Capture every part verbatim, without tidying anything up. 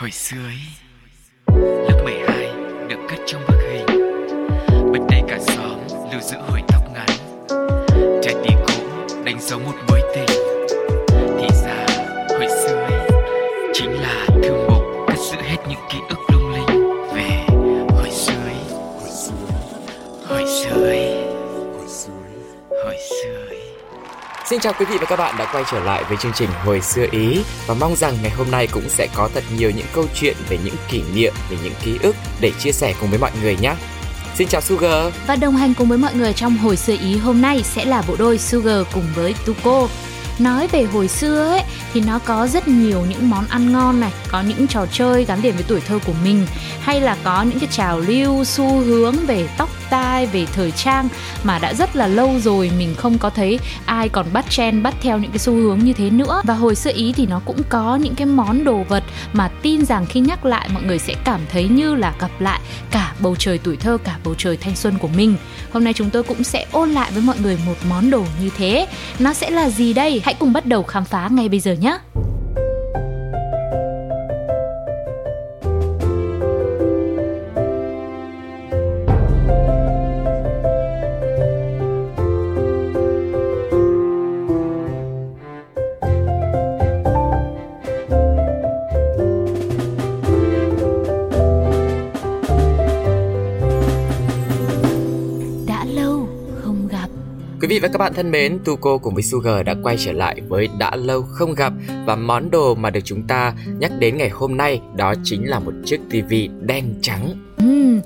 Hồi xưa ấy, lớp mười hai được cất trong bức hình. Bữa nay cả xóm lưu giữ hồi tóc ngắn. Trái tim cũ đánh dấu một mối tình. Thì ra hồi xưa ấy chính là thư mục cất giữ hết những ký ức lung linh về hồi xưa ấy. Hồi xưa ấy, hồi xưa ấy. Xin chào quý vị và các bạn đã quay trở lại với chương trình Hồi Xưa Ý, và mong rằng ngày hôm nay cũng sẽ có thật nhiều những câu chuyện về những kỷ niệm, về những ký ức để chia sẻ cùng với mọi người nhé. Xin chào Sugar. Và đồng hành cùng với mọi người trong Hồi Xưa Ý hôm nay sẽ là bộ đôi Sugar cùng với Tuko. Nói về hồi xưa ấy thì nó có rất nhiều những món ăn ngon này, có những trò chơi gắn liền với tuổi thơ của mình, hay là có những cái trào lưu xu hướng về tóc tai, về thời trang mà đã rất là lâu rồi mình không có thấy ai còn bắt trend, bắt theo những cái xu hướng như thế nữa. Và hồi xưa Ý thì nó cũng có những cái món đồ vật mà tin rằng khi nhắc lại mọi người sẽ cảm thấy như là gặp lại cả bầu trời tuổi thơ, cả bầu trời thanh xuân của mình. Hôm nay chúng tôi cũng sẽ ôn lại với mọi người một món đồ như thế. Nó sẽ là gì đây? Hãy cùng bắt đầu khám phá ngay bây giờ nhé! Quý vị và các bạn thân mến, Tuko cùng với Sugar đã quay trở lại với đã lâu không gặp, và món đồ mà được chúng ta nhắc đến ngày hôm nay đó chính là một chiếc tivi đen trắng. Uhm,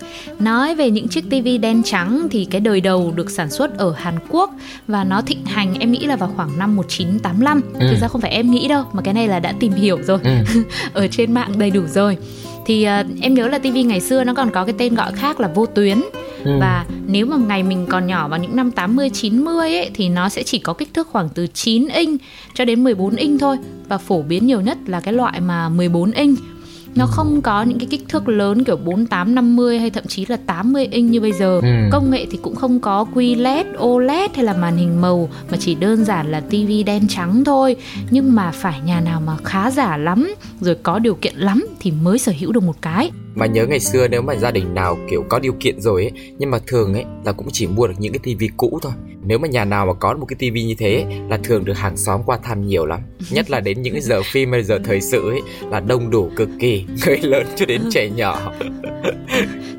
nói về những chiếc tivi đen trắng thì cái đời đầu được sản xuất ở Hàn Quốc và nó thịnh hành em nghĩ là vào khoảng năm một nghìn chín trăm tám mươi lăm. Ừ. Thực ra không phải em nghĩ đâu mà cái này là đã tìm hiểu rồi, ừ. Ở trên mạng đầy đủ rồi. Thì uh, em nhớ là tivi ngày xưa nó còn có cái tên gọi khác là vô tuyến. Ừ. Và nếu mà ngày mình còn nhỏ vào những năm tám mươi chín mươi ấy, thì nó sẽ chỉ có kích thước khoảng từ chín inch cho đến mười bốn inch thôi. Và phổ biến nhiều nhất là cái loại mà mười bốn inch. Nó không có những cái kích thước lớn kiểu bốn mươi tám, năm mươi hay thậm chí là tám mươi inch như bây giờ. Ừ. Công nghệ thì cũng không có quy lét, ô lét hay là màn hình màu, mà chỉ đơn giản là tivi đen trắng thôi. Nhưng mà phải nhà nào mà khá giả lắm, rồi có điều kiện lắm thì mới sở hữu được một cái. Mà nhớ ngày xưa nếu mà gia đình nào kiểu có điều kiện rồi ấy, nhưng mà thường ấy là cũng chỉ mua được những cái tivi cũ thôi. Nếu mà nhà nào mà có một cái tivi như thế ấy, là thường được hàng xóm qua thăm nhiều lắm. Nhất là đến những cái giờ phim hay giờ thời sự ấy, là đông đủ cực kỳ, người lớn cho đến trẻ nhỏ.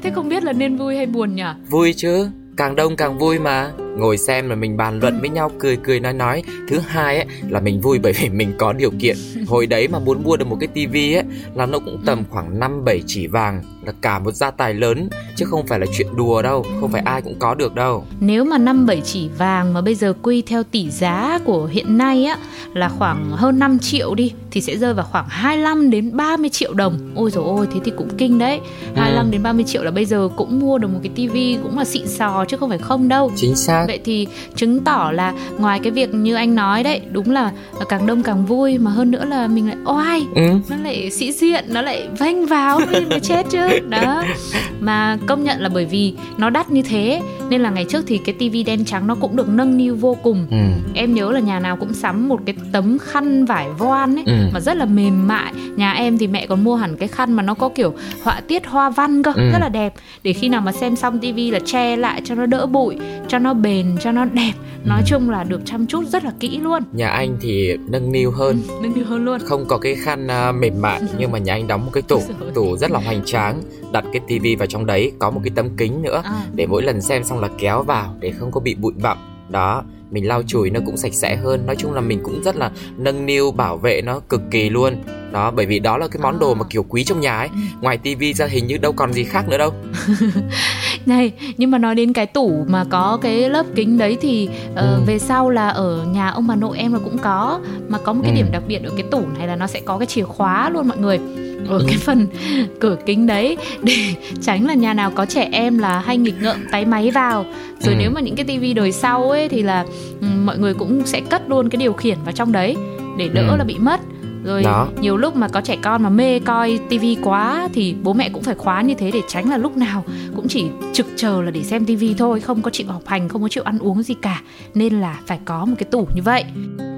Thế không biết là nên vui hay buồn nhỉ? Vui chứ, càng đông càng vui mà. Ngồi xem là mình bàn luận với nhau, cười cười nói nói. Thứ hai ấy, là mình vui bởi vì mình có điều kiện. Hồi đấy mà muốn mua được một cái tivi ấy là nó cũng tầm khoảng năm bảy chỉ vàng, là cả một gia tài lớn, chứ không phải là chuyện đùa đâu, không phải ai cũng có được đâu. Nếu mà năm bảy chỉ vàng mà bây giờ quy theo tỷ giá của hiện nay á, là khoảng hơn năm triệu đi, thì sẽ rơi vào khoảng hai mươi lăm đến ba mươi triệu đồng. Ôi dồi ôi, thế thì cũng kinh đấy. Hai mươi lăm đến ba mươi triệu là bây giờ cũng mua được một cái tivi cũng là xịn sò chứ không phải không đâu. Chính xác. Vậy thì chứng tỏ là ngoài cái việc như anh nói đấy, đúng là càng đông càng vui, mà hơn nữa là mình lại oai, ừ. Nó lại sĩ diện, nó lại vênh váo mới chết chứ. Đó. Mà công nhận là bởi vì nó đắt như thế nên là ngày trước thì cái tivi đen trắng nó cũng được nâng niu vô cùng, ừ. Em nhớ là nhà nào cũng sắm một cái tấm khăn vải voan ấy, ừ. Mà rất là mềm mại. Nhà em thì mẹ còn mua hẳn cái khăn mà nó có kiểu họa tiết hoa văn cơ, ừ. Rất là đẹp. Để khi nào mà xem xong tivi là che lại cho nó đỡ bụi, cho nó bền, cho nó đẹp. Nói chung là được chăm chút rất là kỹ luôn. Nhà anh thì nâng niu hơn, ừ, nâng niu hơn luôn. Không có cái khăn uh, mềm mại, ừ. Nhưng mà nhà anh đóng một cái tủ, ừ. Tủ rất là hoành tráng, đặt cái tivi vào trong đấy, có một cái tấm kính nữa, à. Để mỗi lần xem xong là kéo vào để không có bị bụi bặm. Đó, mình lau chùi nó cũng sạch sẽ hơn. Nói chung là mình cũng rất là nâng niu, bảo vệ nó cực kỳ luôn. Đó, bởi vì đó là cái món đồ mà kiểu quý trong nhà ấy. Ngoài tivi ra hình như đâu còn gì khác nữa đâu. Này, nhưng mà nói đến cái tủ mà có cái lớp kính đấy thì uh, ừ. Về sau là ở nhà ông bà nội em là cũng có. Mà có một cái ừ. điểm đặc biệt ở cái tủ này là nó sẽ có cái chìa khóa luôn mọi người. Ở ừ. cái phần cửa kính đấy, để tránh là nhà nào có trẻ em là hay nghịch ngợm táy máy vào. Rồi ừ. nếu mà những cái tivi đời sau ấy thì là um, mọi người cũng sẽ cất luôn cái điều khiển vào trong đấy để đỡ ừ. là bị mất. Rồi đó. Nhiều lúc mà có trẻ con mà mê coi tivi quá thì bố mẹ cũng phải khóa như thế để tránh là lúc nào cũng chỉ trực chờ là để xem tivi thôi, không có chịu học hành, không có chịu ăn uống gì cả. Nên là phải có một cái tủ như vậy.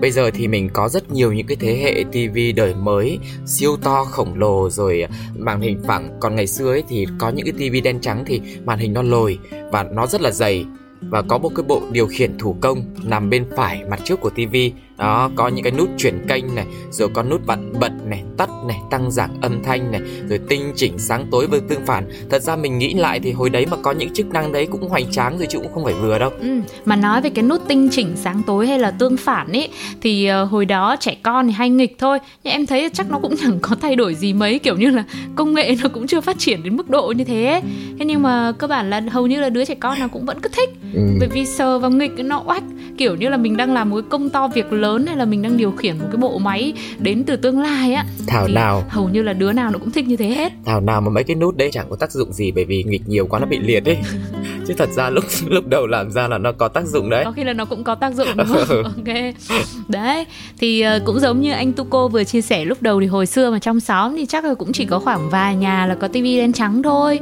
Bây giờ thì mình có rất nhiều những cái thế hệ tivi đời mới siêu to khổng lồ rồi màn hình phẳng. Còn ngày xưa ấy thì có những cái tivi đen trắng thì màn hình nó lồi và nó rất là dày. Và có một cái bộ điều khiển thủ công nằm bên phải mặt trước của tivi. Đó, có những cái nút chuyển kênh này, rồi có nút vặn bật này, tắt này, tăng giảm âm thanh này, rồi tinh chỉnh sáng tối với tương phản. Thật ra mình nghĩ lại thì hồi đấy mà có những chức năng đấy cũng hoành tráng rồi chứ cũng không phải vừa đâu. Ừ, mà nói về cái nút tinh chỉnh sáng tối hay là tương phản ấy thì uh, hồi đó trẻ con thì hay nghịch thôi. Nhưng em thấy chắc nó cũng chẳng có thay đổi gì mấy, kiểu như là công nghệ nó cũng chưa phát triển đến mức độ như thế ấy. Thế nhưng mà cơ bản là hầu như là đứa trẻ con nó cũng vẫn cứ thích. Ừ. Bởi vì sờ vào nghịch nó oách, kiểu như là mình đang làm một cái công to việc lớn hay là mình đang điều khiển một cái bộ máy đến từ tương lai á. Thảo nào hầu như là đứa nào nó cũng thích như thế hết. Thảo nào mà mấy cái nút đấy chẳng có tác dụng gì, bởi vì nghịch nhiều quá nó bị liệt ấy. Chứ thật ra lúc lúc đầu làm ra là nó có tác dụng đấy. Có khi là nó cũng có tác dụng đúng không? Ok. Đấy, thì cũng giống như anh Tuco vừa chia sẻ lúc đầu thì hồi xưa mà trong xóm thì chắc là cũng chỉ có khoảng vài nhà là có tivi đen trắng thôi.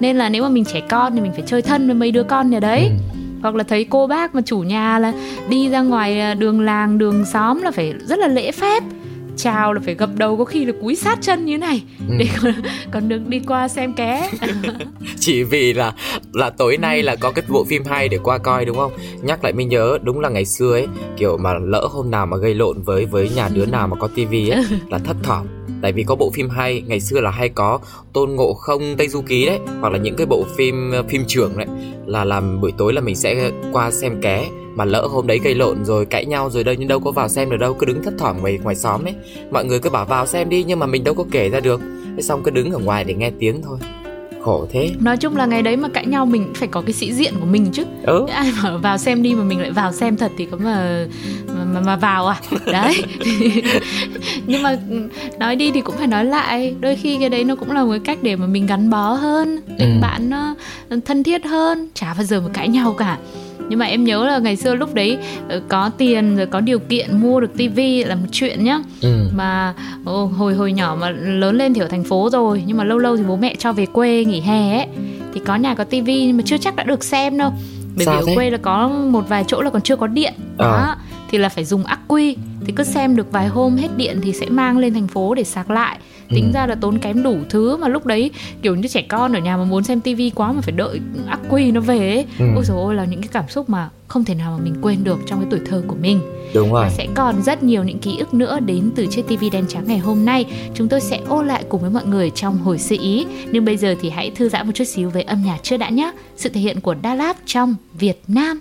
Nên là nếu mà mình trẻ con thì mình phải chơi thân với mấy đứa con nhà đấy. Ừ. Hoặc là thấy cô bác mà chủ nhà là đi ra ngoài đường làng, đường xóm là phải rất là lễ phép, chào là phải gập đầu, có khi là cúi sát chân như này để ừ. còn, còn được đi qua xem ké. Chỉ vì là là tối nay là có cái bộ phim hay để qua coi đúng không? Nhắc lại mới nhớ, đúng là ngày xưa ấy, kiểu mà lỡ hôm nào mà gây lộn với với nhà đứa nào mà có tivi ấy là thấp thỏm. Tại vì có bộ phim hay, ngày xưa là hay có Tôn Ngộ Không, Tây Du Ký đấy, hoặc là những cái bộ phim phim trường đấy, là làm buổi tối là mình sẽ qua xem ké. Mà lỡ hôm đấy gây lộn rồi cãi nhau rồi đây, nhưng đâu có vào xem được đâu, cứ đứng thấp thỏm ngoài ngoài xóm ấy. Mọi người cứ bảo vào xem đi nhưng mà mình đâu có kể ra được, thế xong cứ đứng ở ngoài để nghe tiếng thôi. Khổ thế. Nói chung là ngày đấy mà cãi nhau mình phải có cái sĩ diện của mình chứ. Ừ. Ai mà vào xem đi mà mình lại vào xem thật thì có mà mà, mà vào à? Đấy. Nhưng mà nói đi thì cũng phải nói lại, đôi khi cái đấy nó cũng là một cái cách để mà mình gắn bó hơn, để ừ. bạn nó thân thiết hơn, chả bao giờ mà cãi nhau cả. Nhưng mà em nhớ là ngày xưa lúc đấy có tiền rồi có điều kiện mua được tivi là một chuyện nhá. Ừ. Mà hồi hồi nhỏ mà lớn lên thì ở thành phố rồi, nhưng mà lâu lâu thì bố mẹ cho về quê nghỉ hè ấy, thì có nhà có tivi nhưng mà chưa chắc đã được xem đâu. Bởi vì ở quê là có một vài chỗ là còn chưa có điện. Ờ. Đó, thì là phải dùng ắc quy. Thì cứ xem được vài hôm hết điện thì sẽ mang lên thành phố để sạc lại. Tính ừ. ra là tốn kém đủ thứ. Mà lúc đấy kiểu như trẻ con ở nhà mà muốn xem tivi quá mà phải đợi ắc quy nó về ấy. Ừ. Ôi dồi ôi, là những cái cảm xúc mà không thể nào mà mình quên được trong cái tuổi thơ của mình. Đúng rồi. Và sẽ còn rất nhiều những ký ức nữa đến từ chiếc tivi đen trắng ngày hôm nay. Chúng tôi sẽ ôn lại cùng với mọi người trong Hồi Xưa Ý. Nhưng bây giờ thì hãy thư giãn một chút xíu với âm nhạc chưa đã nhé. Sự thể hiện của Da Lab trong Việt Nam.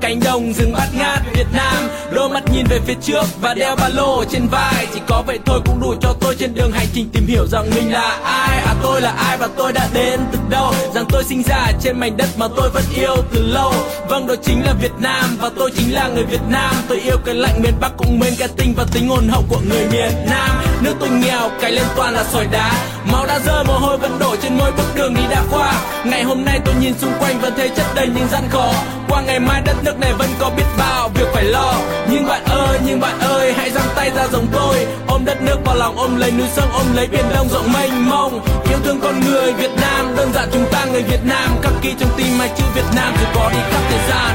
Cánh đồng rừng bát ngát Việt Nam, đôi mắt nhìn về phía trước và đeo ba lô trên vai, chỉ có vậy thôi cũng đủ cho tôi trên đường hành trình tìm hiểu rằng mình là ai, à tôi là ai và tôi đã đến từ đâu, rằng tôi sinh ra trên mảnh đất mà tôi vẫn yêu từ lâu. Vâng, đó chính là Việt Nam và tôi chính là người Việt Nam. Tôi yêu cái lạnh miền Bắc cũng mến cái tinh và tính hồn hậu của người miền Nam. Nước tôi nghèo, cái lên toàn là sỏi đá, máu đã rơi mồ hôi vẫn đổ trên mỗi bước đường đi đã qua. Ngày hôm nay tôi nhìn xung quanh vẫn thấy chất đầy những gian khó. Qua ngày mai đất nước này vẫn có biết bao việc phải lo. Nhưng bạn ơi, nhưng bạn ơi, hãy giang tay ra giống tôi, ôm đất nước vào lòng, ôm lấy núi sông, ôm lấy biển đông rộng mênh mông. Yêu thương con người Việt Nam, đơn giản chúng ta người Việt Nam, khắc ghi trong tim hai chữ Việt Nam dù có đi khắp thế gian.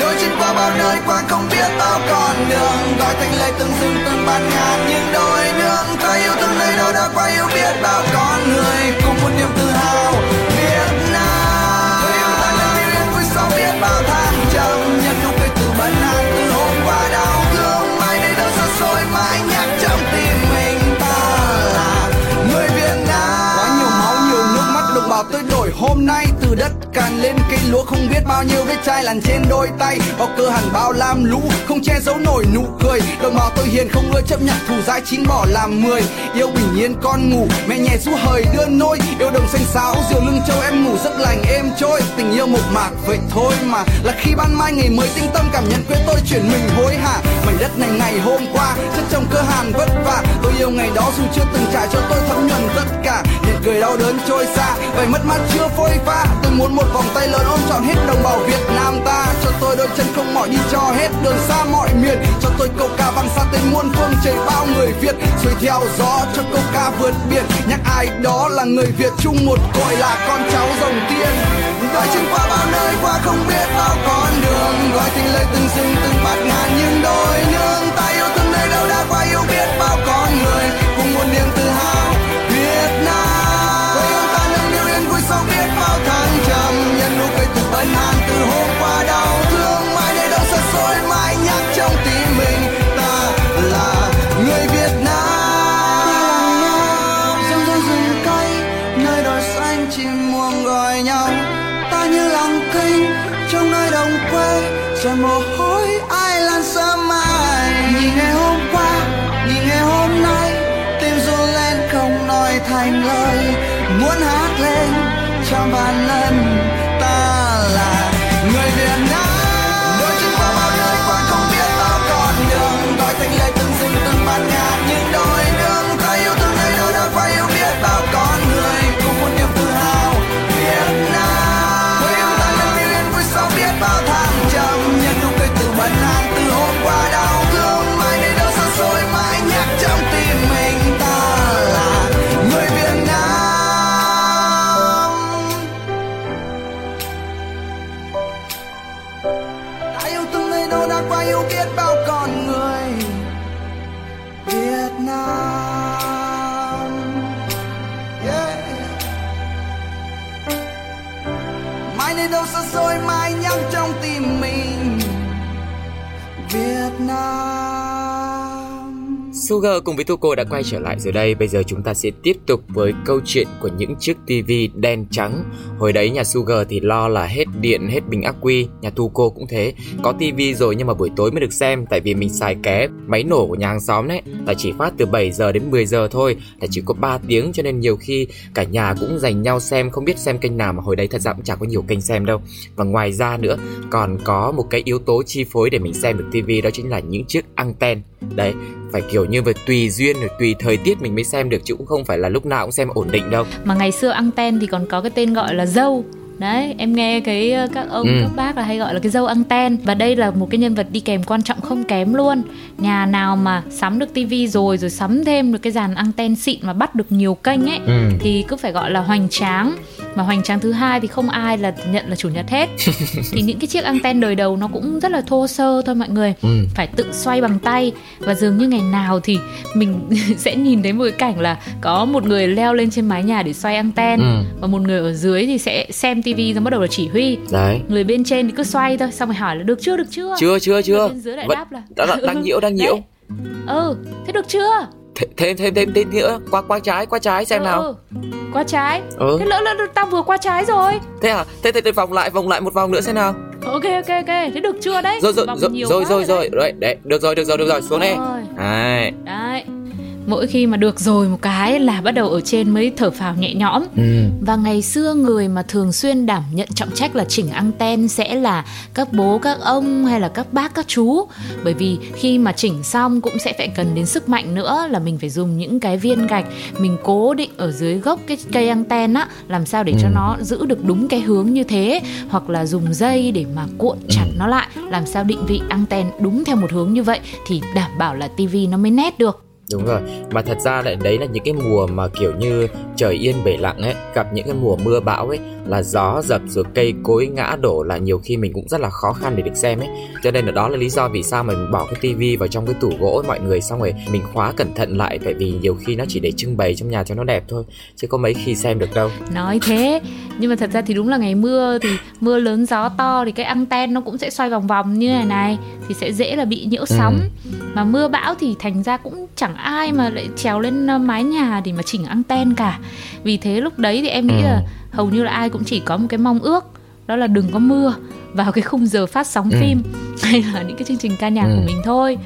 Đôi chân qua bao nơi qua không biết bao con đường, gọi thành lời từng rừng từng ban ngàn nhưng đôi đường. Ta yêu thương nơi đâu đã qua yêu biết bao con người cùng một niềm tự hào Việt Nam. Tôi yêu ta là yêu yên vui sau biết bao. hôm nay. Từ đất càn lên cây lúa, không biết bao nhiêu vết chai lằn trên đôi tay. Bao cơ hẳn bao lam lũ, không che giấu nổi nụ cười. Đôi màu tôi hiền không ưa chấp nhận thù dai, chín bỏ làm mười. Yêu bình yên con ngủ, mẹ nhẹ ru hời đưa nôi. Yêu đồng xanh xáo, diều lưng châu, em ngủ giấc lành êm trôi. Tình yêu mộc mạc vậy thôi mà, là khi ban mai ngày mới tinh tâm cảm nhận quê tôi chuyển mình hối hả. Mảnh đất này ngày hôm qua, chất trong cơ hàn vất vả. Tôi yêu ngày đó dù chưa từng trải, cho tôi thấm nhuần tất cả. Nụ cười đau đớn trôi xa, vậy mất mát chưa phôi pha. Tôi muốn một vòng tay lớn ôm trọn hết đồng bào Việt Nam ta. Cho tôi đôi chân không mỏi đi cho hết đường xa mọi miền. Cho tôi câu ca vang xa tên muôn phương trời bao người Việt. Xuôi theo gió cho câu ca vượt biển, nhắc ai đó là người Việt chung một cội là con cháu dòng tiên. Tôi chinh qua bao nơi, qua không biết bao con đường, gọi tình lời từng rừng từng bạt ngàn nhưng đôi nương. Ta yêu thương nơi đâu đã qua, yêu biết bao con người cùng một niềm tự hào Việt Nam. Quê hương ta nâng niu yên vui sâu biết bao tháng trầm, nhận nụ cười từ bần hàn từ hôm qua đau thương mãi để đâu xa xôi mãi nhắc trong tim mình. Ta là người Việt Nam. Rừng rơi rừng cây nơi đồi xanh chim muông gọi nhau. Ta như làng kinh trong nơi đồng quê, rồi mồ hôi ai lan xa mai. Nhìn ngày hôm qua, nhìn ngày hôm nay, tim run lên không nói thành lời. Muốn hát lên trong vạn lần, ta là người Việt Nam. Đôi chân qua bao nơi qua không biết bao con đường, gọi thành lời từng rừng từng bạt ngàn những đôi nương. Ta yêu thương nơi đâu đã qua, yêu biết bao con người cùng một niềm tự hào Việt Nam. Quê hương ta nâng niu yên vui sâu biết bao tháng trầm, nhận nụ cười từ bần hàn từ hôm qua đau thương mãi nơi đâu xa xôi mãi nhắc trong tim mình. Ta là người Việt Nam. Ta yêu thương nơi đâu đã qua, yêu biết bao con người Việt Nam. Yeah. Mãi nơi đâu xa xôi mãi nhắc trong tim mình Việt Nam. Sugar cùng với Tuco đã quay trở lại rồi đây. Bây giờ chúng ta sẽ tiếp tục với câu chuyện của những chiếc tivi đen trắng. Hồi đấy nhà Sugar thì lo là hết điện, hết bình ắc quy. Nhà Tuco cũng thế, có tivi rồi nhưng mà buổi tối mới được xem. Tại vì mình xài ké, máy nổ của nhà hàng xóm đấy, là chỉ phát từ bảy giờ đến mười giờ thôi, là chỉ có ba tiếng. Cho nên nhiều khi cả nhà cũng dành nhau xem, không biết xem kênh nào. Mà hồi đấy thật ra cũng chả có nhiều kênh xem đâu. Và ngoài ra nữa còn có một cái yếu tố chi phối để mình xem được tivi, đó chính là những chiếc anten. Đấy, phải kiểu như về tùy duyên rồi tùy thời tiết mình mới xem được, chứ cũng không phải là lúc nào cũng xem ổn định đâu. Mà ngày xưa anten thì còn có cái tên gọi là dâu. Đấy, em nghe cái các ông, ừ. các bác là hay gọi là cái dâu anten. Và đây là một cái nhân vật đi kèm quan trọng không kém luôn. Nhà nào mà sắm được tivi rồi, rồi sắm thêm được cái dàn anten xịn mà bắt được nhiều kênh ấy, ừ. thì cứ phải gọi là hoành tráng. Mà hoành tráng thứ hai thì không ai là nhận là chủ nhật hết. Thì những cái chiếc anten đời đầu nó cũng rất là thô sơ thôi mọi người, ừ. phải tự xoay bằng tay. Và dường như ngày nào thì mình sẽ nhìn thấy một cái cảnh là có một người leo lên trên mái nhà để xoay anten, ừ. và một người ở dưới thì sẽ xem tivi rồi bắt đầu là chỉ huy. Đấy. Người bên trên thì cứ xoay thôi, xong rồi hỏi là được chưa, được chưa? Chưa, chưa, chưa. Người bên dưới lại vẫn đáp là đang, đang nhiễu, đang nhiễu. Ừ, thế được chưa? Thêm, thêm, thêm, thêm nữa. Qua, qua trái, qua trái xem ừ, nào. Ừ. Qua trái. Ừ. Thế lỡ, lỡ, tao vừa qua trái rồi. Thế à? Thế thì vòng lại, vòng lại một vòng nữa xem nào. Ok, ok, ok. Thế được chưa đấy? Rồi, rồi, rồi, rồi, rồi, rồi. Đấy, đấy, được rồi, được rồi, được rồi. Xuống đây. Đấy. Đấy. Mỗi khi mà được rồi một cái là bắt đầu ở trên mới thở phào nhẹ nhõm, ừ. Và ngày xưa người mà thường xuyên đảm nhận trọng trách là chỉnh anten sẽ là các bố, các ông hay là các bác, các chú. Bởi vì khi mà chỉnh xong cũng sẽ phải cần đến sức mạnh nữa, là mình phải dùng những cái viên gạch mình cố định ở dưới gốc cái cây anten á, làm sao để ừ. cho nó giữ được đúng cái hướng như thế. Hoặc là dùng dây để mà cuộn chặt nó lại, làm sao định vị anten đúng theo một hướng như vậy thì đảm bảo là tivi nó mới nét được. Đúng rồi, mà thật ra lại đấy là những cái mùa mà kiểu như trời yên bể lặng ấy, gặp những cái mùa mưa bão ấy, là gió dập rồi cây cối ngã đổ, là nhiều khi mình cũng rất là khó khăn để được xem ấy. Cho nên là đó là lý do vì sao mà mình bỏ cái tivi vào trong cái tủ gỗ ấy, mọi người, xong rồi mình khóa cẩn thận lại. Tại vì nhiều khi nó chỉ để trưng bày trong nhà cho nó đẹp thôi, chứ có mấy khi xem được đâu. Nói thế, nhưng mà thật ra thì đúng là ngày mưa thì mưa lớn gió to thì cái anten nó cũng sẽ xoay vòng vòng như này này, thì sẽ dễ là bị nhiễu sóng, ừ. Mà mưa bão thì thành ra cũng chẳng ai mà lại trèo lên mái nhà để mà chỉnh anten cả. Vì thế lúc đấy thì em nghĩ ừ. là hầu như là ai cũng chỉ có một cái mong ước, đó là đừng có mưa vào cái khung giờ phát sóng ừ. phim hay là những cái chương trình ca nhạc ừ. của mình thôi.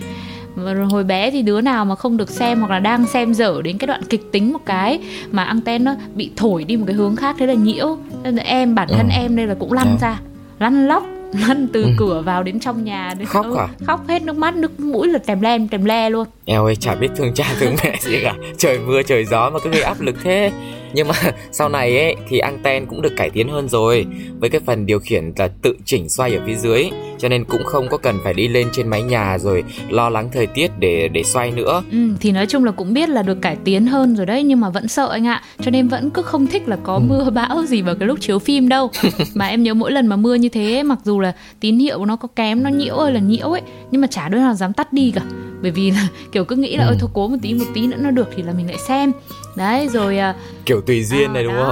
Và hồi bé thì đứa nào mà không được xem hoặc là đang xem dở đến cái đoạn kịch tính một cái mà anten nó bị thổi đi một cái hướng khác, thế là nhiễu. Nên là em, bản thân ừ. em đây là cũng lăn ừ. ra, lăn lóc, lăn từ ừ. cửa vào đến trong nhà đến khóc, à? Khóc hết nước mắt, nước mũi là tèm lem tèm le luôn. Eo ơi, chả biết thương cha thương mẹ gì cả, trời mưa trời gió mà cứ bị áp lực thế. Nhưng mà sau này ấy thì anten cũng được cải tiến hơn rồi, với cái phần điều khiển là tự chỉnh xoay ở phía dưới, cho nên cũng không có cần phải đi lên trên mái nhà rồi lo lắng thời tiết để để xoay nữa. Ừ, thì nói chung là cũng biết là được cải tiến hơn rồi đấy, nhưng mà vẫn sợ anh ạ, cho nên vẫn cứ không thích là có ừ. mưa bão gì vào cái lúc chiếu phim đâu. Mà em nhớ mỗi lần mà mưa như thế, mặc dù là tín hiệu nó có kém, nó nhiễu ơi là nhiễu ấy, nhưng mà chả đứa nào dám tắt đi cả, bởi vì là kiểu cứ nghĩ là ừ. ơi thôi cố một tí một tí nữa nó được thì là mình lại xem đấy rồi à... kiểu tùy duyên à, này đúng đó.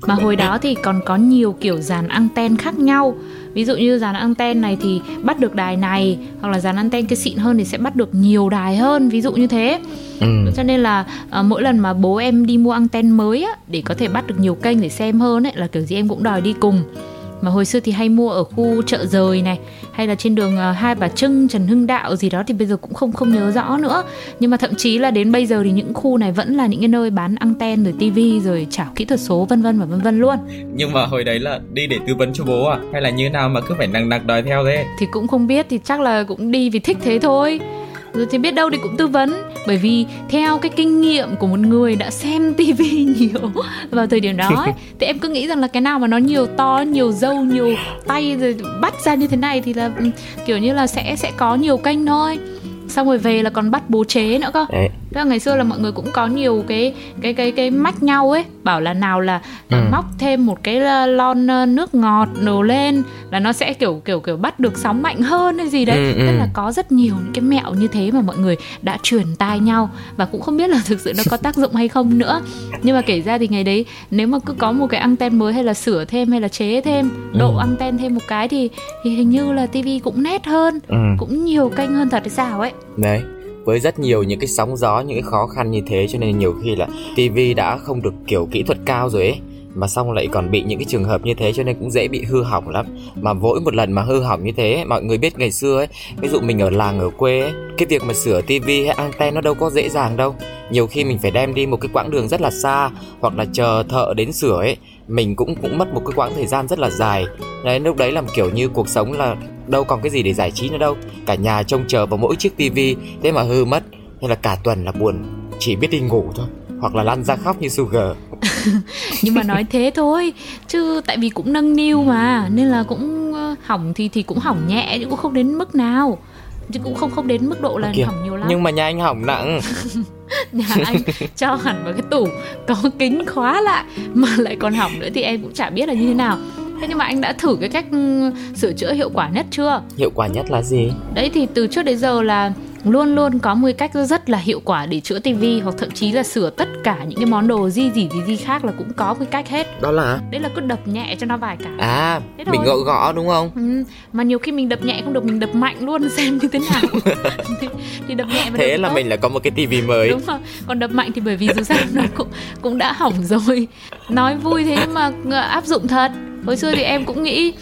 Không mà hồi đó thì còn có nhiều kiểu dàn anten khác nhau, ví dụ như dàn anten này thì bắt được đài này, hoặc là dàn anten kia xịn hơn thì sẽ bắt được nhiều đài hơn, ví dụ như thế. ừ. Cho nên là à, mỗi lần mà bố em đi mua anten mới á, để có thể bắt được nhiều kênh để xem hơn ấy, là kiểu gì em cũng đòi đi cùng. Mà hồi xưa thì hay mua ở khu chợ Rời này, hay là trên đường uh, Hai Bà Trưng, Trần Hưng Đạo gì đó, thì bây giờ cũng không không nhớ rõ nữa. Nhưng mà thậm chí là đến bây giờ thì những khu này vẫn là những cái nơi bán anten rồi tivi rồi chảo kỹ thuật số vân vân và vân vân luôn. Nhưng mà hồi đấy là đi để tư vấn cho bố à, hay là như nào mà cứ phải nặng nặng đòi theo thế? Thì cũng không biết, thì chắc là cũng đi vì thích thế thôi. Rồi thì biết đâu thì cũng tư vấn, bởi vì theo cái kinh nghiệm của một người đã xem tivi nhiều vào thời điểm đó ấy, thì em cứ nghĩ rằng là cái nào mà nó nhiều to, nhiều dâu, nhiều tay rồi bắt ra như thế này thì là kiểu như là sẽ sẽ có nhiều kênh thôi. Xong rồi về là còn bắt bố chế nữa cơ. Đấy. Tức là ngày xưa là mọi người cũng có nhiều cái cái cái cái mách nhau ấy, bảo là nào là ừ. móc thêm một cái lon nước ngọt nổ lên là nó sẽ kiểu kiểu kiểu bắt được sóng mạnh hơn hay gì đấy. Ừ, tức ừ. là có rất nhiều những cái mẹo như thế mà mọi người đã truyền tai nhau, và cũng không biết là thực sự nó có tác dụng hay không nữa. Nhưng mà kể ra thì ngày đấy nếu mà cứ có một cái anten mới hay là sửa thêm hay là chế thêm độ ừ. anten thêm một cái thì thì hình như là tivi cũng nét hơn, ừ. cũng nhiều kênh hơn thật hay sao ấy. Đấy, với rất nhiều những cái sóng gió, những cái khó khăn như thế, cho nên nhiều khi là tivi đã không được kiểu kỹ thuật cao rồi ấy, mà xong lại còn bị những cái trường hợp như thế, cho nên cũng dễ bị hư hỏng lắm. Mà mỗi một lần mà hư hỏng như thế, mọi người biết ngày xưa ấy, ví dụ mình ở làng ở quê ấy, cái việc mà sửa tivi hay anten nó đâu có dễ dàng đâu. Nhiều khi mình phải đem đi một cái quãng đường rất là xa, hoặc là chờ thợ đến sửa ấy, mình cũng cũng mất một cái quãng thời gian rất là dài. Đấy, lúc đấy làm kiểu như cuộc sống là đâu còn cái gì để giải trí nữa đâu, cả nhà trông chờ vào mỗi chiếc tivi, thế mà hư mất nên là cả tuần là buồn, chỉ biết đi ngủ thôi, hoặc là lăn ra khóc như Sugar. Nhưng mà nói thế thôi, chứ tại vì cũng nâng niu mà, nên là cũng hỏng thì thì cũng hỏng nhẹ, chứ cũng không đến mức nào, chứ cũng không không đến mức độ là okay. hỏng nhiều lắm. Nhưng mà nhà anh hỏng nặng. Nhà anh cho hẳn vào cái tủ có kính khóa lại mà lại còn hỏng nữa thì em cũng chả biết là như thế nào. Thế nhưng mà anh đã thử cái cách sửa chữa hiệu quả nhất chưa? Hiệu quả nhất là gì? Đấy thì từ trước đến giờ là luôn luôn có một cái cách rất là hiệu quả để chữa tivi, hoặc thậm chí là sửa tất cả những cái món đồ gì gì gì, gì khác là cũng có một cái cách hết. Đó là? Đấy là cứ đập nhẹ cho nó vài cái. À, mình gõ gõ đúng không? Ừ, mà nhiều khi mình đập nhẹ không được, mình đập mạnh luôn xem như thế nào. thì, thì đập nhẹ thế là tốt. Mình là có một cái tivi mới. Đúng rồi, còn đập mạnh thì bởi vì dù sao nó cũng, cũng đã hỏng rồi. Nói vui thế mà áp dụng thật. Hồi xưa thì em cũng nghĩ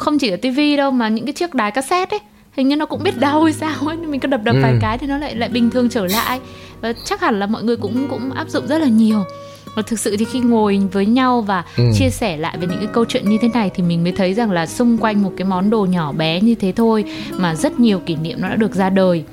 không chỉ ở tivi đâu mà những cái chiếc đài cassette ấy, hình như nó cũng biết đau hay sao ấy, mình cứ đập đập ừ. vài cái thì nó lại lại bình thường trở lại. Và chắc hẳn là mọi người cũng cũng áp dụng rất là nhiều. Và thực sự thì khi ngồi với nhau và ừ. chia sẻ lại về những cái câu chuyện như thế này thì mình mới thấy rằng là xung quanh một cái món đồ nhỏ bé như thế thôi mà rất nhiều kỷ niệm nó đã được ra đời.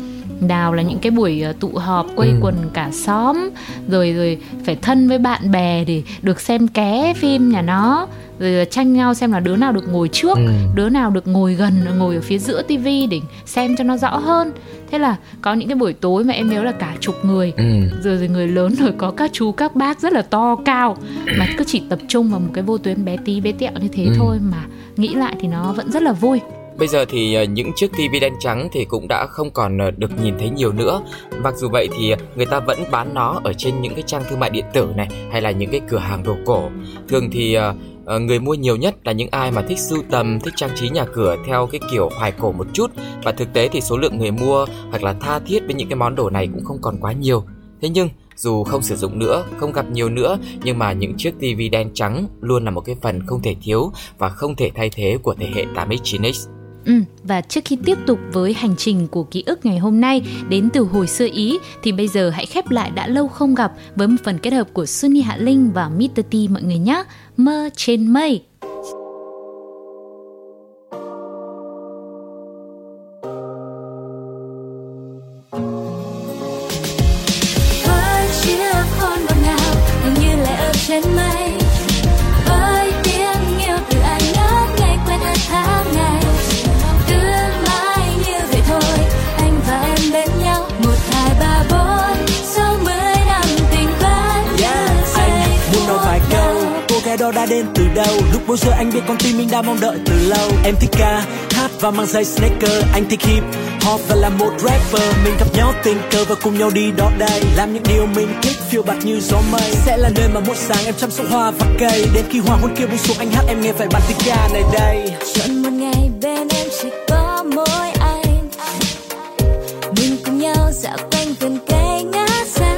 Nào là những cái buổi tụ họp quây ừ. quần cả xóm, rồi rồi phải thân với bạn bè để được xem ké phim nhà nó, rồi tranh nhau xem là đứa nào được ngồi trước, ừ. đứa nào được ngồi gần, ngồi ở phía giữa tivi để xem cho nó rõ hơn. Thế là có những cái buổi tối mà em nhớ là cả chục người, ừ. rồi rồi người lớn, rồi có các chú các bác rất là to cao mà cứ chỉ tập trung vào một cái vô tuyến bé tí bé tẹo như thế ừ. thôi, mà nghĩ lại thì nó vẫn rất là vui. Bây giờ thì những chiếc tivi đen trắng thì cũng đã không còn được nhìn thấy nhiều nữa. Mặc dù vậy thì người ta vẫn bán nó ở trên những cái trang thương mại điện tử này, hay là những cái cửa hàng đồ cổ. Thường thì người mua nhiều nhất là những ai mà thích sưu tầm, thích trang trí nhà cửa theo cái kiểu hoài cổ một chút. Và thực tế thì số lượng người mua hoặc là tha thiết với những cái món đồ này cũng không còn quá nhiều. Thế nhưng Dù không sử dụng nữa, không gặp nhiều nữa, nhưng mà những chiếc ti vi đen trắng luôn là một cái phần không thể thiếu và không thể thay thế của thế hệ tám x chín x. Ừ, và trước khi tiếp tục với hành trình của ký ức ngày hôm nay đến từ hồi xưa Ý, thì bây giờ hãy khép lại đã lâu không gặp với một phần kết hợp của Sunny Hạ Linh và mít tơ T mọi người nhé. Mơ trên mây. Đó đã đến từ đâu? Lúc bấy giờ anh biết con tim mình đã mong đợi từ lâu. Em thích ca hát và mang giày sneaker, anh thích hip hop và là một rapper. Mình gặp nhau tình cờ và cùng nhau đi đó đây, làm những điều mình thích phiêu bạt như gió mây. Sẽ là nơi mà mỗi sáng em chăm sóc hoa và cây, đến khi hoàng hôn kia buông xuống anh hát em nghe phải bản tình ca này đây. Chọn một ngày bên em chỉ có mỗi anh, mình cùng nhau dạo quanh vườn cây ngã dài.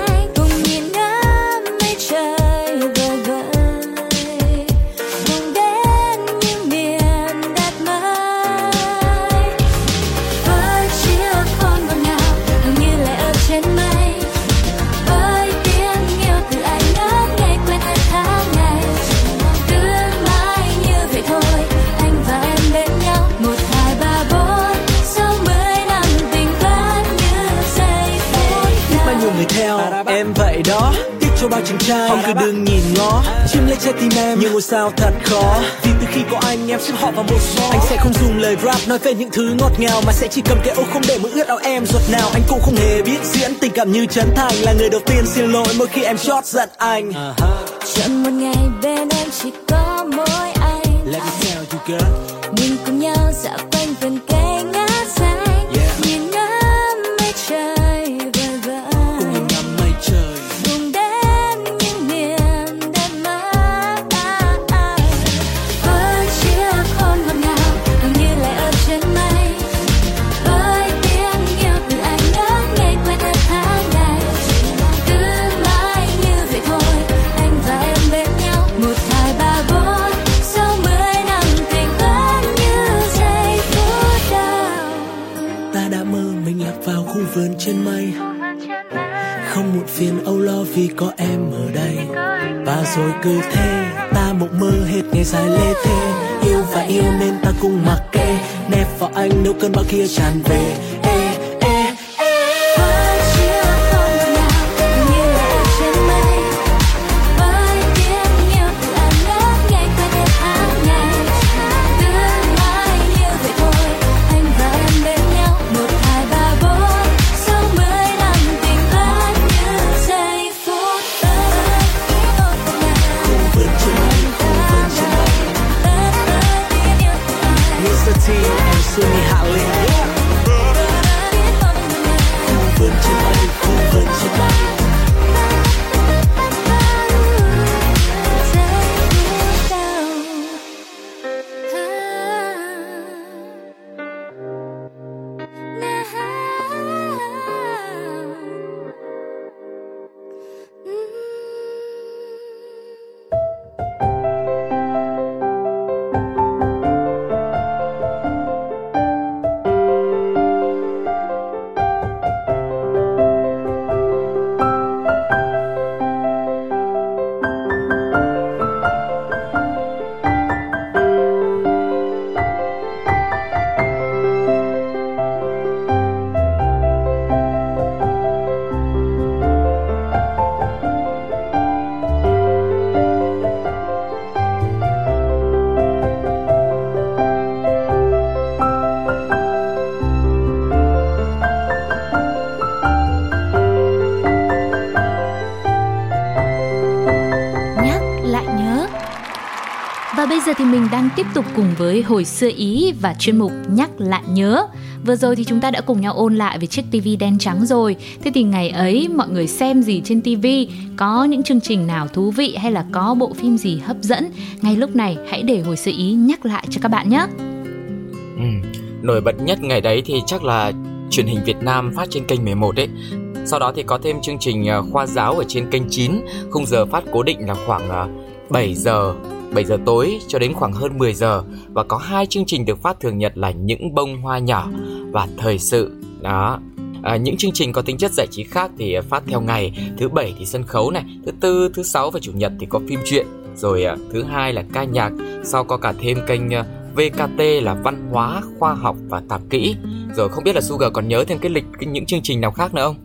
Em vậy đó, tiếc cho bao chàng trai không cứ đừng nhìn ngó, chim lấy trái tim em như ngôi sao thật khó. Vì từ khi có anh em xếp họ vào một số, anh sẽ không dùng lời rap nói về những thứ ngọt ngào, mà sẽ chỉ cầm cái ô không để mũi ướt áo em ruột nào. Anh cũng không hề biết diễn tình cảm như Trấn Thành, là người đầu tiên xin lỗi mỗi khi em chót giận anh. Chọn một ngày bên em chỉ có mỗi anh, let me tell you girl, mình cùng nhau dạo quanh vườn cây ngã dài. Vườn trên mây, không muộn phiền âu lo vì có em ở đây. Và rồi cứ thế ta mộng mơ hết ngày dài lê thê. Yêu và yêu nên ta cùng mặc kệ, nép vào anh nếu cơn bão kia tràn về. Ê, ê, ê. Thì mình đang tiếp tục cùng với hồi xưa Ý và chuyên mục nhắc lại nhớ. Vừa rồi thì chúng ta đã cùng nhau ôn lại về chiếc ti vi đen trắng rồi. Thế thì ngày ấy mọi người xem gì trên ti vi, có những chương trình nào thú vị hay là có bộ phim gì hấp dẫn? Ngay lúc này hãy để hồi xưa Ý nhắc lại cho các bạn nhé. Ừ, nổi bật nhất ngày đấy thì chắc là truyền hình Việt Nam phát trên kênh mười một ấy. Sau đó thì có thêm chương trình Khoa Giáo ở trên kênh chín, khung giờ phát cố định là khoảng bảy giờ tối cho đến khoảng hơn mười giờ, và có hai chương trình được phát thường nhật là Những Bông Hoa Nhỏ và Thời Sự. Đó. À, những chương trình có tính chất giải trí khác thì phát theo ngày. Thứ bảy thì sân khấu này, thứ tư, thứ sáu và chủ nhật thì có phim truyện, rồi à, thứ hai là ca nhạc, sau có cả thêm kênh à, vê ca tê là văn hóa, khoa học và tạp kỹ. Rồi không biết là Sugar còn nhớ thêm cái lịch cái, những chương trình nào khác nữa không?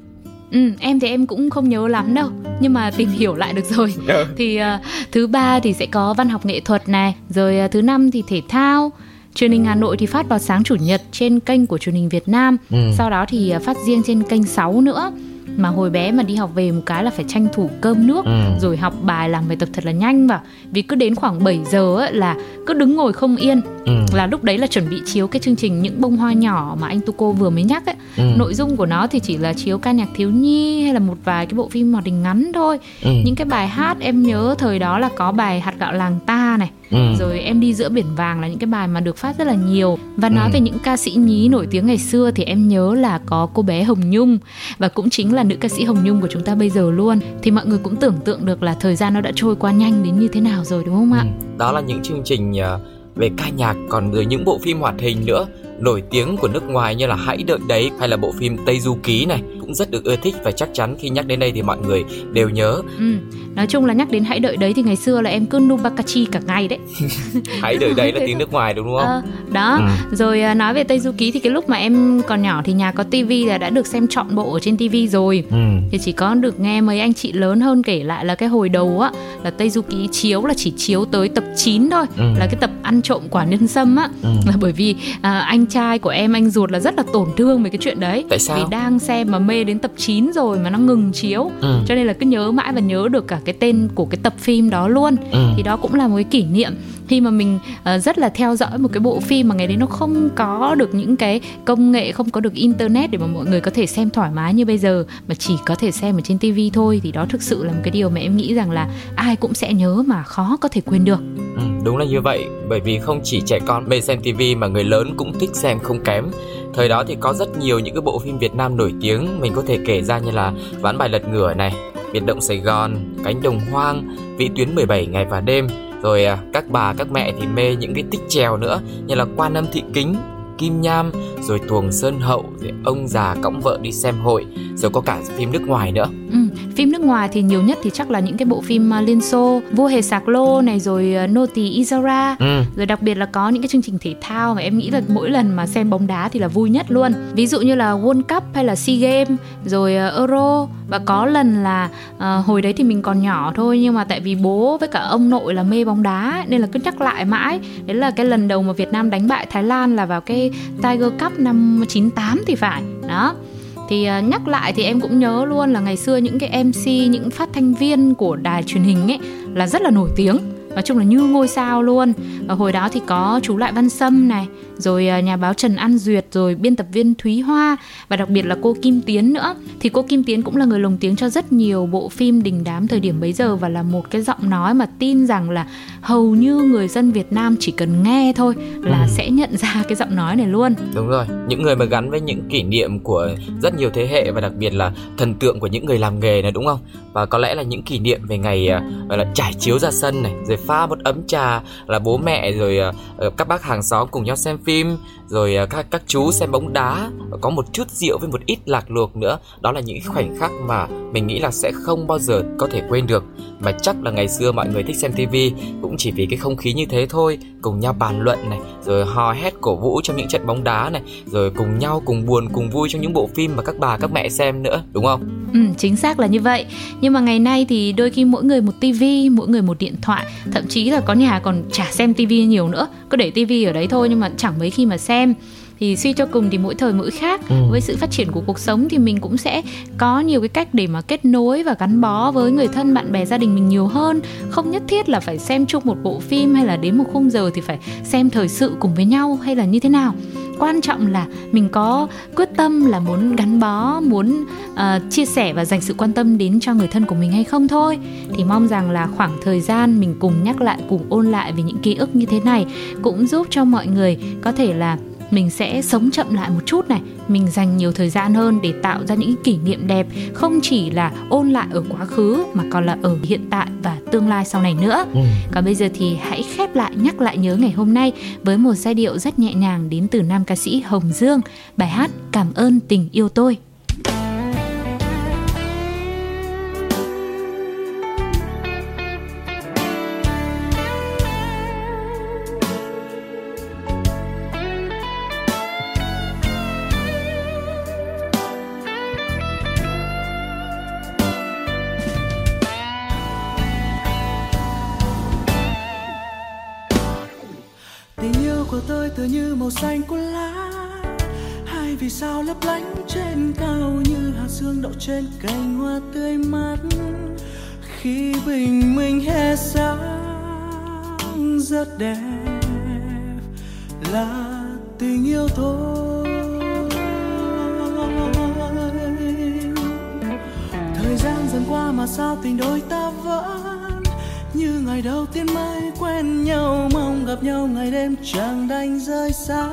Ừ, em thì em cũng không nhớ lắm đâu, nhưng mà tìm hiểu lại được rồi. Thì à, thứ ba thì sẽ có văn học nghệ thuật này, rồi à, thứ năm thì thể thao. Truyền hình Hà Nội thì phát vào sáng chủ nhật trên kênh của Truyền hình Việt Nam, ừ. Sau đó thì phát riêng trên kênh sáu nữa. Mà hồi bé mà đi học về một cái là phải tranh thủ cơm nước, ừ. Rồi học bài, làm bài tập thật là nhanh vào. Vì cứ đến khoảng bảy giờ ấy, là cứ đứng ngồi không yên, ừ. Là lúc đấy là chuẩn bị chiếu cái chương trình Những Bông Hoa Nhỏ mà anh Tuco vừa mới nhắc ấy, ừ. Nội dung của nó thì chỉ là chiếu ca nhạc thiếu nhi hay là một vài cái bộ phim hoạt hình ngắn thôi, ừ. Những cái bài hát em nhớ thời đó là có bài Hạt Gạo Làng Ta này, ừ. Rồi Em Đi Giữa Biển Vàng là những cái bài mà được phát rất là nhiều. Và nói ừ. về những ca sĩ nhí nổi tiếng ngày xưa thì em nhớ là có cô bé Hồng Nhung, và cũng chính là nữ ca sĩ Hồng Nhung của chúng ta bây giờ luôn. Thì mọi người cũng tưởng tượng được là thời gian nó đã trôi qua nhanh đến như thế nào rồi, đúng không ạ? Ừ. Đó là những chương trình về ca nhạc, còn rồi những bộ phim hoạt hình nữa nổi tiếng của nước ngoài như là Hãy Đợi Đấy hay là bộ phim Tây Du Ký này cũng rất được ưa thích, và chắc chắn khi nhắc đến đây thì mọi người đều nhớ. Ừ. Nói chung là nhắc đến Hãy Đợi Đấy thì ngày xưa là em cứ Nubakachi cả ngày đấy. Hãy Đợi Đấy là tiếng nước ngoài đúng không? À, đó. Ừ. Rồi nói về Tây Du Ký thì cái lúc mà em còn nhỏ thì nhà có tivi là đã được xem trọn bộ ở trên tivi rồi. Ừ. Thì chỉ có được nghe mấy anh chị lớn hơn kể lại là cái hồi đầu á là Tây Du Ký chiếu là chỉ chiếu tới tập chín thôi, ừ. Là cái tập ăn trộm quả nhân sâm á, ừ. Là bởi vì à, anh trai của em, anh ruột là rất là tổn thương về cái chuyện đấy. Tại sao? Vì đang xem mà mê đến tập chín rồi mà nó ngừng chiếu, ừ. Cho nên là cứ nhớ mãi và nhớ được cả cái tên của cái tập phim đó luôn, ừ. Thì đó cũng là một cái kỷ niệm khi mà mình uh, rất là theo dõi một cái bộ phim mà ngày đấy nó không có được những cái công nghệ, không có được internet để mà mọi người có thể xem thoải mái như bây giờ, mà chỉ có thể xem ở trên tivi thôi. Thì đó thực sự là một cái điều mà em nghĩ rằng là ai cũng sẽ nhớ mà khó có thể quên được. Ừ, đúng là như vậy, bởi vì không chỉ trẻ con mê xem tivi mà người lớn cũng thích xem không kém. Thời đó thì có rất nhiều những cái bộ phim Việt Nam nổi tiếng, mình có thể kể ra như là Ván Bài Lật Ngửa này, Biệt Động Sài Gòn, Cánh Đồng Hoang, Vĩ Tuyến mười bảy Ngày Và Đêm. Rồi à, các bà, các mẹ thì mê những cái tích trèo nữa như là Quan Âm Thị Kính, Kim Nham, rồi Tuồng Sơn Hậu, rồi Ông Già Cõng Vợ Đi Xem Hội, rồi có cả phim nước ngoài nữa. Ừ, phim nước ngoài thì nhiều nhất thì chắc là những cái bộ phim Liên Xô, Vua Hề Sạc Lô này, rồi Nô Tỳ Izara, ừ. Rồi đặc biệt là có những cái chương trình thể thao mà em nghĩ là mỗi lần mà xem bóng đá thì là vui nhất luôn. Ví dụ như là World Cup hay là Sea Games, rồi Euro. Và có lần là à, hồi đấy thì mình còn nhỏ thôi, nhưng mà tại vì bố với cả ông nội là mê bóng đá nên là cứ nhắc lại mãi. Đấy là cái lần đầu mà Việt Nam đánh bại Thái Lan là vào cái Tiger Cup năm chín tám thì phải. Đó. Thì nhắc lại thì em cũng nhớ luôn là ngày xưa những cái em xê, những phát thanh viên của đài truyền hình ấy là rất là nổi tiếng, nói chung là như ngôi sao luôn. Và hồi đó thì có chú Lại Văn Sâm này, rồi nhà báo Trần An Duyệt, rồi biên tập viên Thúy Hoa, và đặc biệt là cô Kim Tiến nữa. Thì cô Kim Tiến cũng là người lồng tiếng cho rất nhiều bộ phim đình đám thời điểm bấy giờ, và là một cái giọng nói mà tin rằng là hầu như người dân Việt Nam chỉ cần nghe thôi là ừ. sẽ nhận ra cái giọng nói này luôn. Đúng rồi, những người mà gắn với những kỷ niệm của rất nhiều thế hệ, và đặc biệt là thần tượng của những người làm nghề này, đúng không? Và có lẽ là những kỷ niệm về ngày gọi là trải chiếu ra sân này, rồi pha một ấm trà là bố mẹ, rồi các bác hàng xóm cùng nhau xem phim, rồi các, các chú xem bóng đá, có một chút rượu với một ít lạc luộc nữa. Đó là những khoảnh khắc mà mình nghĩ là sẽ không bao giờ có thể quên được. Mà chắc là ngày xưa mọi người thích xem tivi cũng chỉ vì cái không khí như thế thôi, cùng nhau bàn luận này, rồi hò hét cổ vũ trong những trận bóng đá này, rồi cùng nhau cùng buồn cùng vui trong những bộ phim mà các bà các mẹ xem nữa, đúng không? Ừ, chính xác là như vậy. Nhưng mà ngày nay thì đôi khi mỗi người một tivi, mỗi người một điện thoại, thậm chí là có nhà còn chả xem tivi nhiều nữa, cứ để tivi ở đấy thôi nhưng mà chẳng mấy khi mà xem. Thì suy cho cùng thì mỗi thời mỗi khác, ừ. Với sự phát triển của cuộc sống thì mình cũng sẽ có nhiều cái cách để mà kết nối và gắn bó với người thân, bạn bè, gia đình mình nhiều hơn. Không nhất thiết là phải xem chung một bộ phim, hay là đến một khung giờ thì phải xem thời sự cùng với nhau, hay là như thế nào. Quan trọng là mình có quyết tâm là muốn gắn bó, muốn uh, chia sẻ và dành sự quan tâm đến cho người thân của mình hay không thôi. Thì mong rằng là khoảng thời gian mình cùng nhắc lại, cùng ôn lại về những ký ức như thế này cũng giúp cho mọi người có thể là mình sẽ sống chậm lại một chút này, mình dành nhiều thời gian hơn để tạo ra những kỷ niệm đẹp, không chỉ là ôn lại ở quá khứ mà còn là ở hiện tại và tương lai sau này nữa. Ừ. Còn bây giờ thì hãy khép lại Nhắc Lại Nhớ ngày hôm nay với một giai điệu rất nhẹ nhàng đến từ nam ca sĩ Hồng Dương, bài hát Cảm Ơn Tình Yêu Tôi. Tựa như màu xanh của lá, hai vì sao lấp lánh trên cao như hạt sương đậu trên cành hoa tươi mát. Khi bình minh hé sáng rất đẹp là tình yêu thôi. Thời gian dần qua mà sao tình đôi ta vẫn như ngày đầu tiên mới quen nhau, mong gặp nhau ngày đêm chẳng đành rời xa.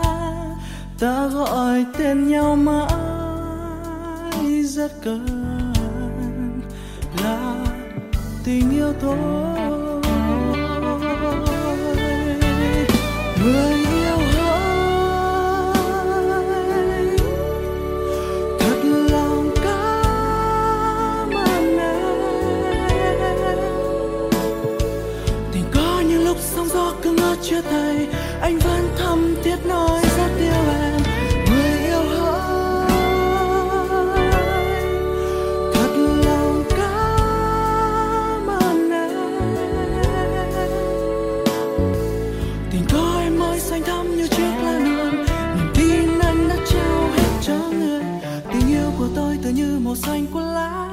Ta gọi tên nhau mãi rất cần là tình yêu thôi. Người yêu hỡi, thật lòng cảm ơn em. Tình có những lúc sóng gió cứ ngỡ chia tay, anh vẫn thầm thiết nói rất yêu em. Người yêu hỡi, thật lòng cảm ơn em. Tình có em mới xanh thắm như chiếc lá non, niềm tin anh đã trao hết cho người. Tình yêu của tôi tựa như màu xanh của lá,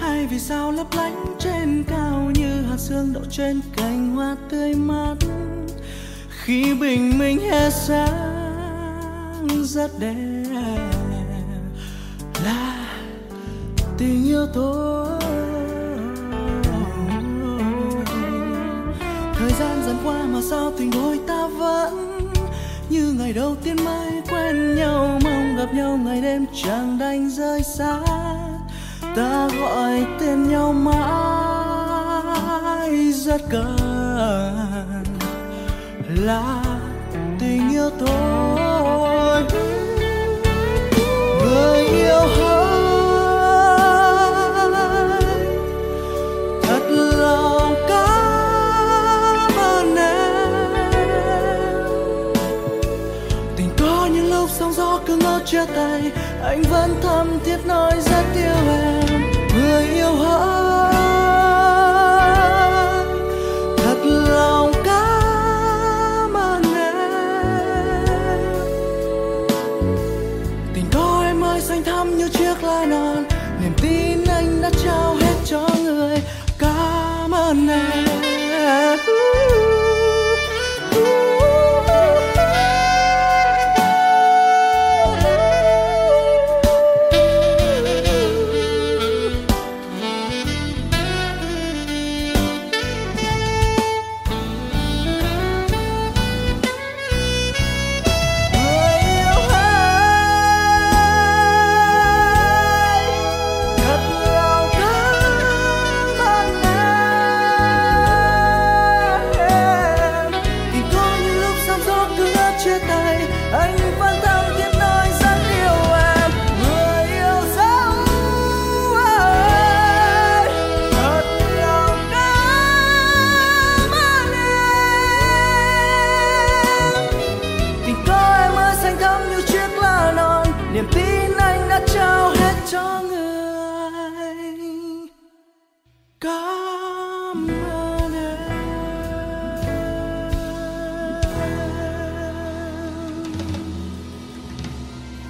hay vì sao lấp lánh trên cao như hạt sương đậu trên cành hoa tươi mát. Khi bình minh hé sáng rất đẹp là tình yêu tôi. Thời gian dần qua mà sao tình đôi ta vẫn như ngày đầu tiên mới quen nhau, mong gặp nhau ngày đêm chẳng đành rời xa. Ta gọi tên nhau mãi rất gần là tình yêu tôi. Người yêu hỡi, thật lòng cảm ơn em. Tình có những lúc sóng gió cứ ngỡ chia tay, anh vẫn thầm thiết nói rất yêu em. Người yêu hỡi, thật lòng cảm ơn em. Tình có em ơi xanh thắm như chiếc lá non, niềm tin anh đã trao hết cho người. Cảm ơn em.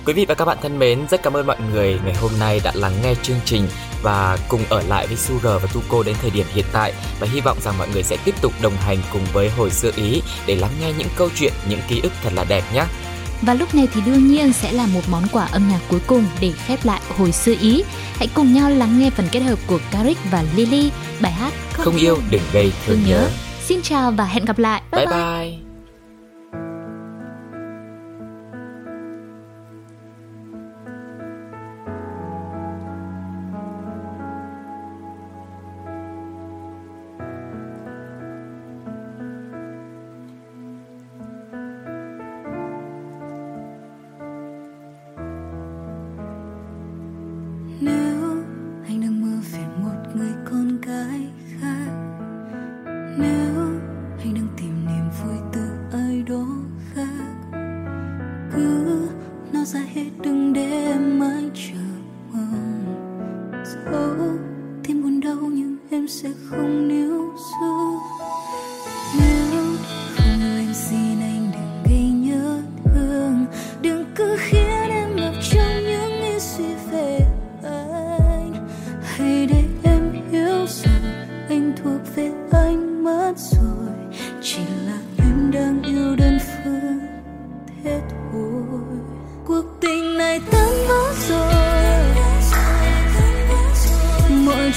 Quý vị và các bạn thân mến, rất cảm ơn mọi người ngày hôm nay đã lắng nghe chương trình và cùng ở lại với Sugar và Tuko đến thời điểm hiện tại, và hy vọng rằng mọi người sẽ tiếp tục đồng hành cùng với Hồi Xưa Ý để lắng nghe những câu chuyện, những ký ức thật là đẹp nhé. Và lúc này thì đương nhiên sẽ là một món quà âm nhạc cuối cùng để khép lại Hồi Xưa Ý. Hãy cùng nhau lắng nghe phần kết hợp của Karik và Lily, bài hát Không, Không Yêu Đừng Gây Thương Nhớ. Xin chào và hẹn gặp lại. Bye bye, bye. bye.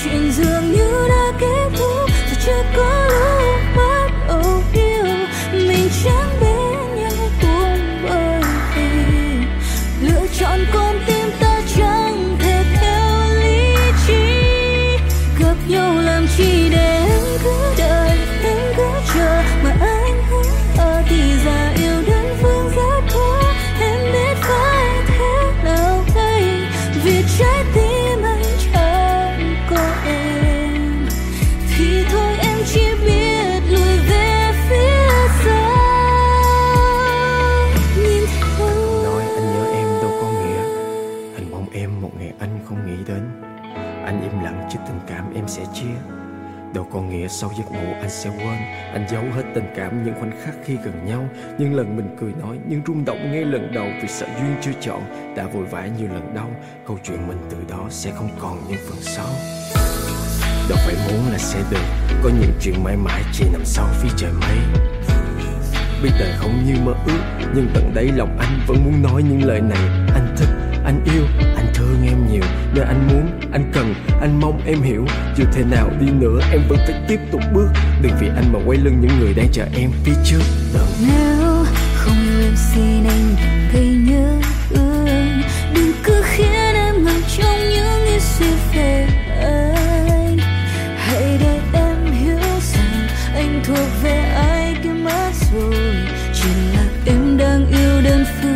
chuyện dường như đã kết thúc rồi, chưa có lúc bắt đầu yêu mình chẳng bên nhau cũng bởi vì lựa chọn con tim ta chẳng thể theo lý trí. Gặp nhau làm chi để em cứ đợi, em cứ chờ mà anh hững hờ thì ra yêu đơn phương rất khó. Em biết phải thế nào đây vì trái tim sẽ chia. Đâu có nghĩa sau giấc ngủ anh sẽ quên, anh giấu hết tình cảm những khoảnh khắc khi gần nhau, những lần mình cười nói, những rung động ngay lần đầu vì sợ duyên chưa chọn, đã vội vã nhiều lần đau. Câu chuyện mình từ đó sẽ không còn những phần sau. Đâu phải muốn là sẽ được, có những chuyện mãi mãi chỉ nằm sau phía trời mây. Biết đời không như mơ ước, nhưng tận đáy lòng anh vẫn muốn nói những lời này. Anh thích, anh yêu, anh thương em nhiều, nơi anh muốn, anh cần, anh mong em hiểu. Dù thế nào đi nữa em vẫn phải tiếp tục bước, đừng vì anh mà quay lưng những người đang chờ em phía trước. Đừng. Nếu không yêu em xin anh đừng gây nhớ thương, đừng cứ khiến em ngập trong những nghĩ suy về anh. Hãy để em hiểu rằng anh thuộc về ai kia mất rồi, chỉ là em đang yêu đơn phương.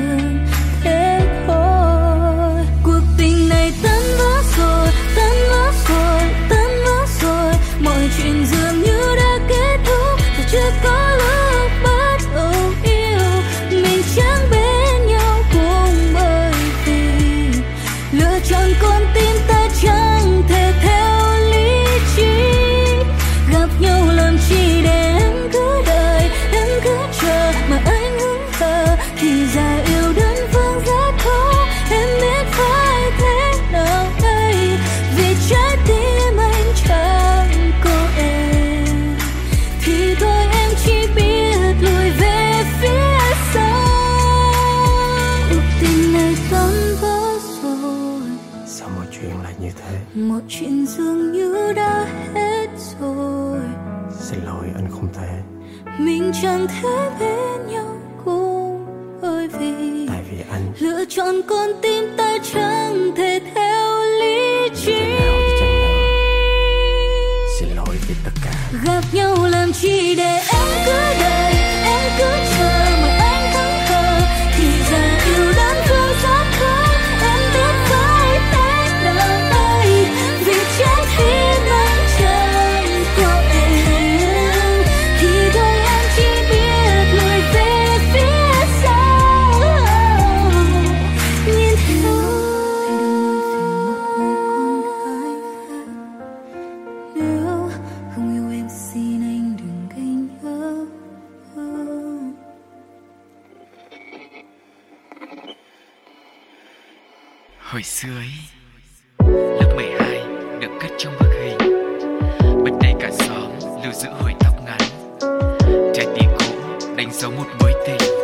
Chuyện dường như đã kết thúc và chưa có lúc bắt đầu yêu mình chẳng bên nhau cũng bởi vì lựa chọn con tim ta chẳng thể theo lý trí. Gặp nhau làm chi để em cứ đợi, em cứ chờ mà anh hững hờ thì ra yêu đơn phương rất khó. Em biết phải thế nào đây vì trái tim anh chờ. Mọi chuyện dường như đã hết rồi. Xin lỗi anh không thể. Mình chẳng thể bên nhau cùng bởi vì Tại vì anh lựa chọn con tim ta chẳng thể theo lý trí. Xin lỗi vì tất cả. Gặp nhau làm chi để em cứ đợi, em cứ chờ mà anh hững hờ thì giờ yêu đơn phương rất khó. Em biết phải tách đôi vì trái tim anh chẳng có em thì đôi em chỉ biết lùi về phía sau. Nhìn theo nếu không yêu em xin anh đừng gây nhớ thương. Hồi xưa ấy, lớp mười hai được cất trong bức hình, bên đây cả xóm lưu giữ hồi tóc ngắn, trái tim cũ đánh dấu một mối tình.